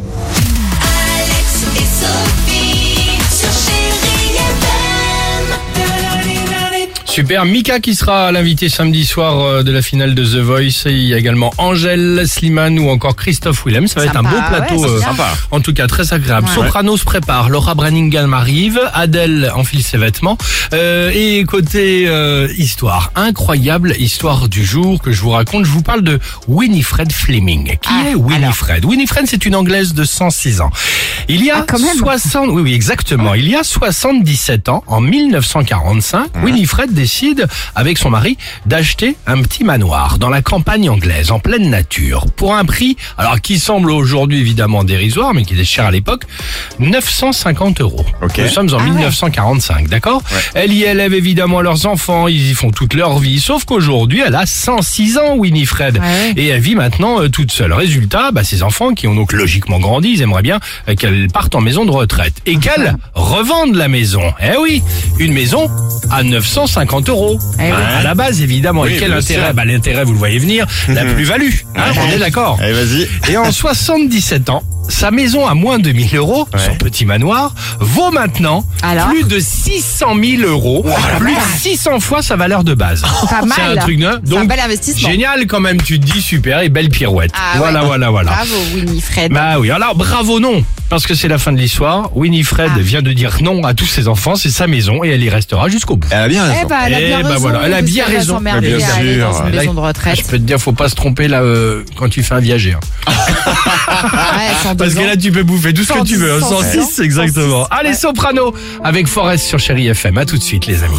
Alex et Sophie sur Chérie FM. Super, Mika qui sera l'invité samedi soir de la finale de The Voice. Il y a également Angèle, Slimane ou encore Christophe Willem. Ça va sympa, être un beau plateau, sympa. En tout cas très agréable. Ouais. Soprano se prépare, Laura Branningham arrive, Adèle enfile ses vêtements. Et côté histoire, incroyable histoire du jour que je vous raconte, je vous parle de Winifred Fleming. Qui est Winifred ? Winifred, c'est une Anglaise de 106 ans. Il y a 77 ans, en 1945, Winifred décide avec son mari d'acheter un petit manoir dans la campagne anglaise, en pleine nature, pour un prix qui semble aujourd'hui évidemment dérisoire, mais qui était cher à l'époque, 950 €. Okay. Nous sommes en 1945, d'accord ? Ouais. Elle y élève évidemment leurs enfants, ils y font toute leur vie, sauf qu'aujourd'hui elle a 106 ans, Winifred, et elle vit maintenant toute seule. Résultat, ses enfants, qui ont donc logiquement grandi, ils aimeraient bien qu'elle parte en maison de retraite et qu'elle revende la maison. Eh oui, une maison à 950 €. À la base, évidemment, et quel intérêt ? L'intérêt, vous le voyez venir, la plus-value, on est d'accord. Allez, vas-y. Et en 77 ans, sa maison à moins de 1 000 €, son petit manoir, vaut maintenant plus de 600 000 €, plus de 600 fois sa valeur de base. Pas mal. C'est un truc neuf. Donc, c'est un bel investissement. Génial quand même, tu te dis super, et belle pirouette. Voilà. Bravo Winifred. Alors bravo non, parce que c'est la fin de l'histoire. Winifred vient de dire non à tous ses enfants, c'est sa maison et elle y restera jusqu'au bout. Elle a bien raison. Elle a bien raison. Bien sûr. Dans une maison de retraite. Je peux te dire, faut pas se tromper là quand tu fais un viager. Parce que là, tu peux bouffer tout ce que tu veux. 106, exactement. Allez, Soprano avec Forest sur Chérie FM. À tout de suite, les amis.